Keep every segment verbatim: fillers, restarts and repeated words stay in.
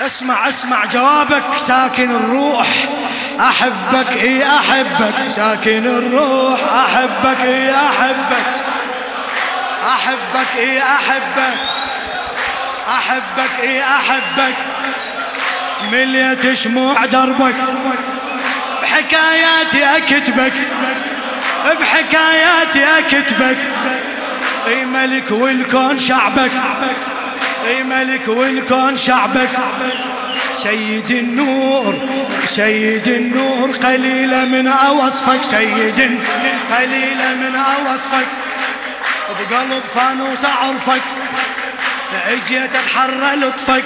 اسمع اسمع جوابك ساكن الروح احبك اي احبك ساكن الروح احبك اي احبك احبك اي احبك احبك اي احبك مليت شموع دربك بحكاياتي اكتبك بحكاياتي اكتبك اي ملك والكون شعبك اي ملك والكون شعبك سيد النور سيد النور قليلا من اوصفك سيد قليلا من اوصفك بقلب فانوس اعرفك اجيت اتحرى لطفك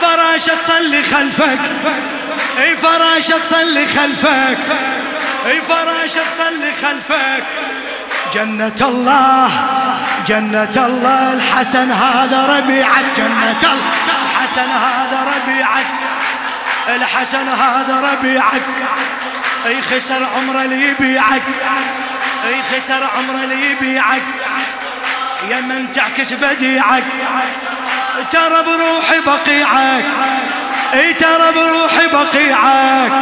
فراشة تصلي خلفك اي فراشة تصلي خلفك اي فراشة تصلي خلفك جنة الله جنة الله الحسن هذا ربيعك جنة الحسن هذا ربيعك الحسن هذا ربيعك اي خسر عمره ليبيعك اي خسر عمره ليبيعك يا من تعكس بديعك ترى بروحي بقيعك اي ترى بروحي بقيعك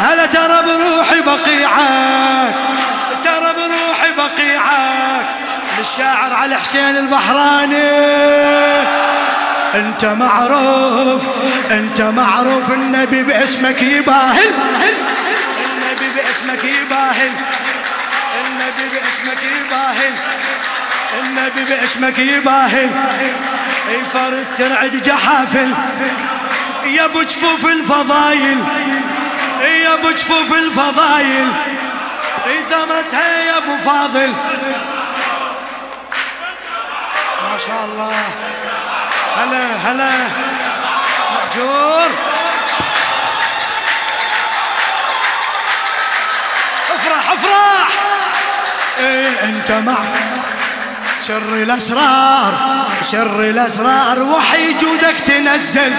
هلا ترى بروحي بقيعك ترى بروحي بقيعك للشاعر علي حسين البحراني انت معروف انت معروف النبي باسمك يباهل النبي باسمك يباهل النبي باسمك يباهل النبي باسمك يباهل اي فرد ترعد جحافل يا ابو جفوف الفضايل يا ابو جفوف الفضايل اي ذمتها يا ابو فاضل ما شاء الله هلا هلا مأجور افرح افرح اي انت معك سر الأسرار سر الأسرار وحي جودك تنزل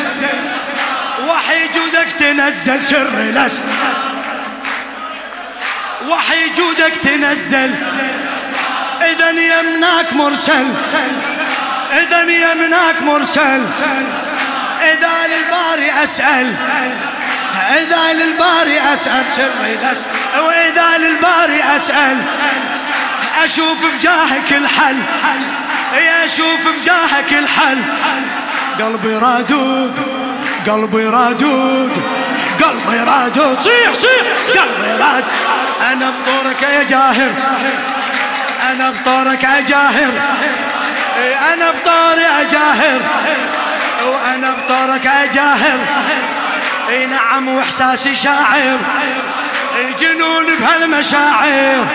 وحي جودك تنزل سر الأسرار وحي جودك تنزل إذا يمناك مرسل إذا يمناك مرسل إذا للباري أسأل إذا للباري أسأل سر الأسرار وإذا للباري أسأل أشوف بجاهك الحل يا أشوف بجاهك الحل قلبي رادود قلبي رادود قلبي رادود صيح صيح قلبي راد أنا بطورك يا جاهر أنا بطورك يا جاهر أنا بطوري يا جاهر وأنا بطورك يا جاهر أي نعم وإحساسي شاعر جنون بهالمشاعر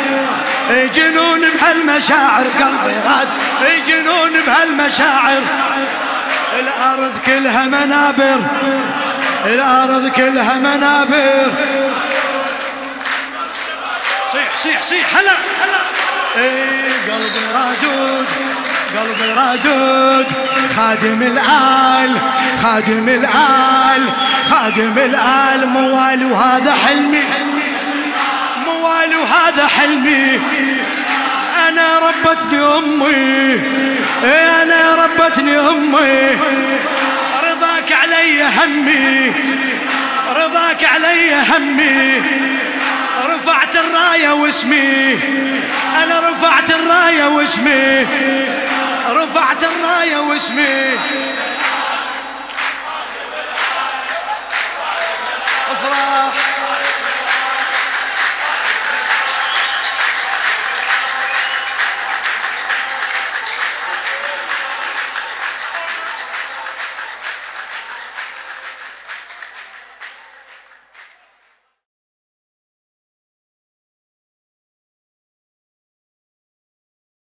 اي جنون بهالمشاعر قلبي راد اي جنون بهالمشاعر الارض كلها منابر الارض كلها منابر صيح صيح صيح هلا اي قلبي رادود قلبي رادود خادم الآل خادم الآل خادم الآل موالي وهذا حلمي موالي وهذا حلمي أنا ربتني أمي أنا ربتني أمي رضاك علي همي رضاك علي همي رفعت الراية واسمي أنا رفعت الراية واسمي رفعت الراية واسمي افرح